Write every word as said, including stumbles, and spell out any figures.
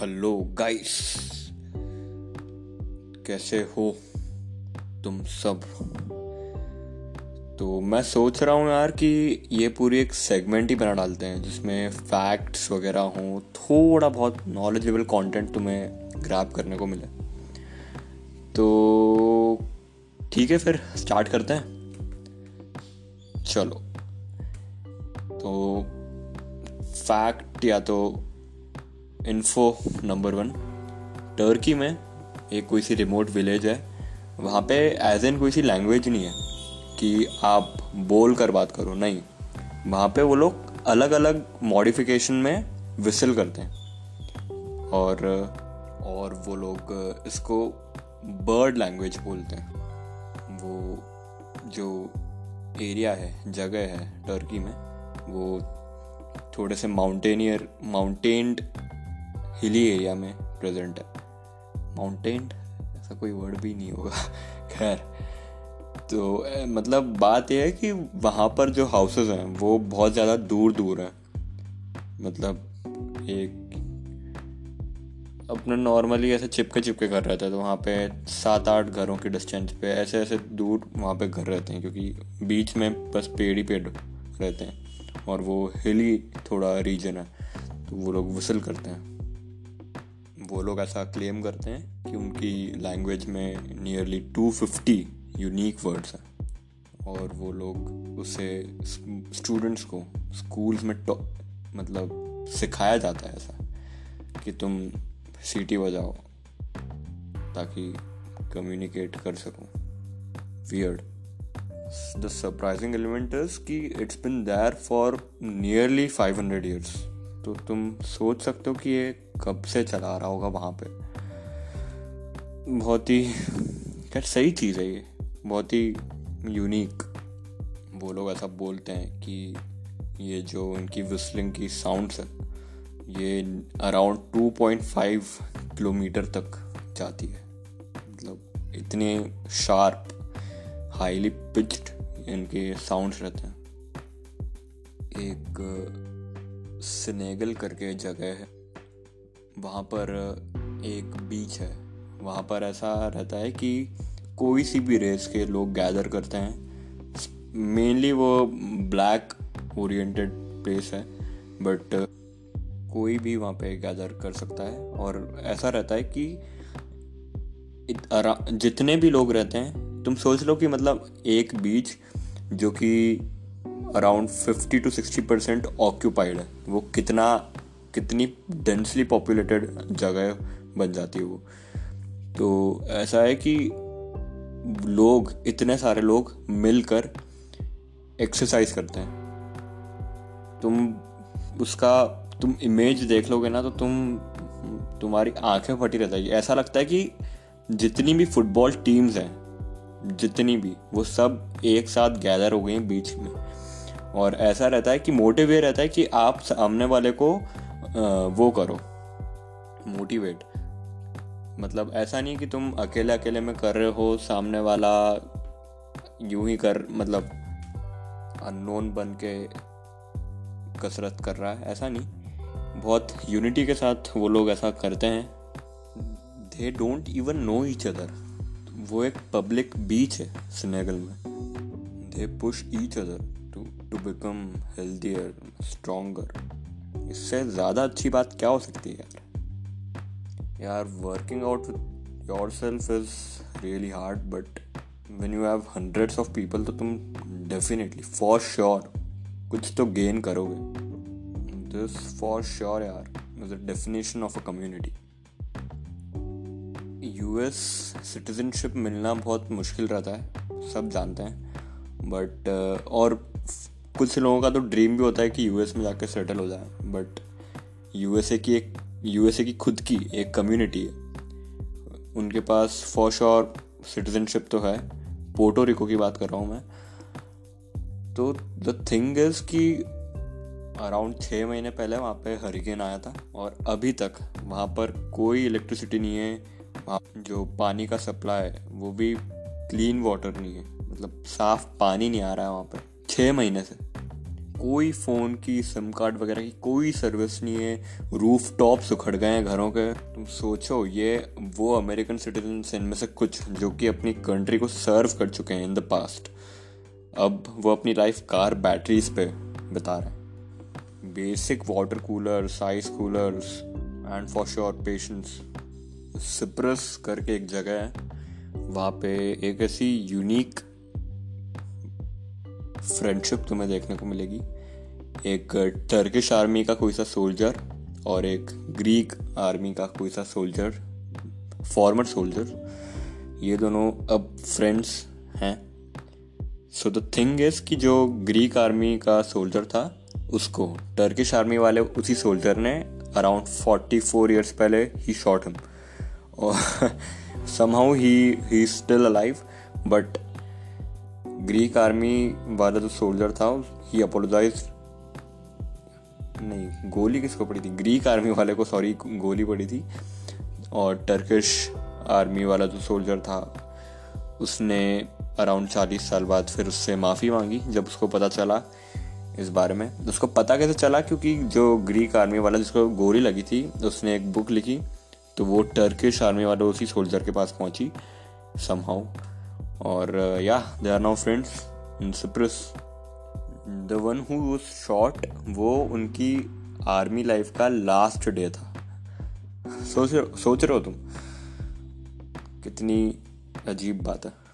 Hello guys, कैसे हो तुम सब। तो मैं सोच रहा हूँ यार कि ये पूरी एक सेगमेंट ही बना डालते हैं जिसमें फैक्ट्स वगैरह हों, थोड़ा बहुत नॉलेजेबल कंटेंट तुम्हें ग्रैब करने को मिले। तो ठीक है, फिर स्टार्ट करते हैं। चलो, तो फैक्ट या तो इन्फो नंबर वन, टर्की में एक कोई सी रिमोट विलेज है, वहाँ पे एज एन कोई सी लैंग्वेज नहीं है कि आप बोल कर बात करो, नहीं। वहाँ पे वो लोग अलग अलग मॉडिफिकेशन में विसल करते हैं और और वो लोग इसको बर्ड लैंग्वेज बोलते हैं। वो जो एरिया है, जगह है टर्की में, वो थोड़े से माउंटेनियर माउंटेन्ड हिली एरिया में प्रेजेंट है। माउंटेन ऐसा कोई वर्ड भी नहीं होगा, खैर। तो मतलब बात यह है कि वहाँ पर जो हाउसेस हैं वो बहुत ज़्यादा दूर दूर हैं। मतलब एक अपना नॉर्मली ऐसे चिपके चिपके घर रहता है, तो वहाँ पे सात आठ घरों के डिस्टेंस पे ऐसे ऐसे दूर वहाँ पे घर रहते हैं, क्योंकि बीच में बस पेड़ ही पेड़ रहते हैं और वो हिली थोड़ा रीजन है, तो वो लोग विसल करते हैं। वो लोग ऐसा क्लेम करते हैं कि उनकी लैंग्वेज में नियरली दो सौ पचास यूनिक वर्ड्स हैं और वो लोग उसे स्टूडेंट्स को स्कूल्स में मतलब सिखाया जाता है ऐसा कि तुम सीटी बजाओ ताकि कम्युनिकेट कर सको। Weird. The surprising element is कि it's been there for nearly five hundred years. तो तुम सोच सकते हो कि ये कब से चला रहा होगा वहाँ पे। बहुत ही खैर सही चीज़ है ये, बहुत ही यूनिक। वो लोग ऐसा बोलते हैं कि ये जो इनकी विस्लिंग की साउंड्स है ये around two point five kilometre तक जाती है। मतलब इतने शार्प, हाईली पिच्ड इनके साउंड्स रहते हैं। एक सेनेगल करके जगह है, वहाँ पर एक बीच है, वहाँ पर ऐसा रहता है कि कोई सी भी रेस के लोग गैदर करते हैं। मेनली वो ब्लैक ओरिएंटेड प्लेस है, बट कोई भी वहाँ पे गैदर कर सकता है। और ऐसा रहता है कि जितने भी लोग रहते हैं, तुम सोच लो कि मतलब एक बीच जो कि around fifty to sixty percent occupied है, वो कितना कितनी डेंसली पॉपुलेटेड जगह बन जाती है वो। तो ऐसा है कि लोग, इतने सारे लोग मिलकर एक्सरसाइज करते हैं। तुम उसका तुम इमेज देख लोगे ना तो तुम तुम्हारी आंखें फटी रह जाएगी। ऐसा लगता है कि जितनी भी फुटबॉल टीम्स हैं, जितनी भी, वो सब एक साथ गैदर हो गई हैं बीच में। और ऐसा रहता है कि मोटिव ये रहता है कि आप सामने वाले को वो करो, मोटिवेट। मतलब ऐसा नहीं कि तुम अकेले अकेले में कर रहे हो, सामने वाला यूं ही कर मतलब अननोन बन के कसरत कर रहा है, ऐसा नहीं। बहुत यूनिटी के साथ वो लोग ऐसा करते हैं। They don't even know each other. वो एक पब्लिक बीच है सेनेगल में। They push each other to to become healthier, stronger. इससे ज़्यादा अच्छी बात क्या हो सकती है यार। यार working out with yourself is really hard, but when you have hundreds of people तो तुम डेफिनेटली फॉर श्योर कुछ तो गेन करोगे। दिस फॉर श्योर यार is the definition of a community. US citizenship मिलना बहुत मुश्किल रहता है, सब जानते हैं, बट और कुछ लोगों का तो ड्रीम भी होता है कि यूएस में जाके सेटल हो जाए। बट यूएसए की एक यूएसए की खुद की एक कम्युनिटी है, उनके पास फॉर श्योर सिटीजनशिप तो है। पोर्टो रिको की बात कर रहा हूँ मैं। तो द थिंग इज़ कि अराउंड छः महीने पहले वहाँ पे हरिकेन आया था और अभी तक वहाँ पर कोई इलेक्ट्रिसिटी नहीं है। वहाँ जो पानी का सप्लाई है वो भी क्लीन वाटर नहीं है, मतलब साफ पानी नहीं आ रहा है वहाँ पर छः महीने से। कोई फ़ोन की सिम कार्ड वगैरह की कोई सर्विस नहीं है, रूफ टॉप्स उखड़ गए हैं घरों के। तुम सोचो ये वो अमेरिकन सिटीजन इनमें से कुछ जो कि अपनी कंट्री को सर्व कर चुके हैं इन द पास्ट, अब वो अपनी लाइफ कार बैटरीज पे बिता रहे हैं। Basic water coolers, ice coolers and for sure patience. Cyprus करके एक जगह है, वहाँ पे एक ऐसी यूनिक फ्रेंडशिप तुम्हें देखने को मिलेगी। एक टर्किश आर्मी का कोई सा सोल्जर और एक ग्रीक आर्मी का कोई सा सोल्जर, फॉर्मर सोल्जर, ये दोनों अब फ्रेंड्स हैं। सो द थिंग इज़ कि जो ग्रीक आर्मी का सोल्जर था उसको टर्किश आर्मी वाले उसी सोल्जर ने अराउंड चौवालीस ईयर्स पहले ही शॉट हिम, और somehow he he is still alive. But Greek army वाला जो सोल्जर था ही अपोलोजाइज, नहीं गोली किसको पड़ी थी, ग्रीक आर्मी वाले को सॉरी गोली पड़ी थी, और टर्किश आर्मी वाला जो सोल्जर था उसने अराउंड चालीस साल बाद फिर उससे माफ़ी मांगी जब उसको पता चला इस बारे में। उसको पता कैसे चला, क्योंकि जो ग्रीक आर्मी वाला जिसको गोली लगी थी उसने एक बुक लिखी, तो वो टर्किश आर्मी वाला उसी सोल्जर के पास पहुंची समहाउ। और या they are now friends in Cyprus. The one who was shot वो उनकी आर्मी लाइफ का लास्ट डे था। सोच सोच रहे हो तुम, कितनी अजीब बात है।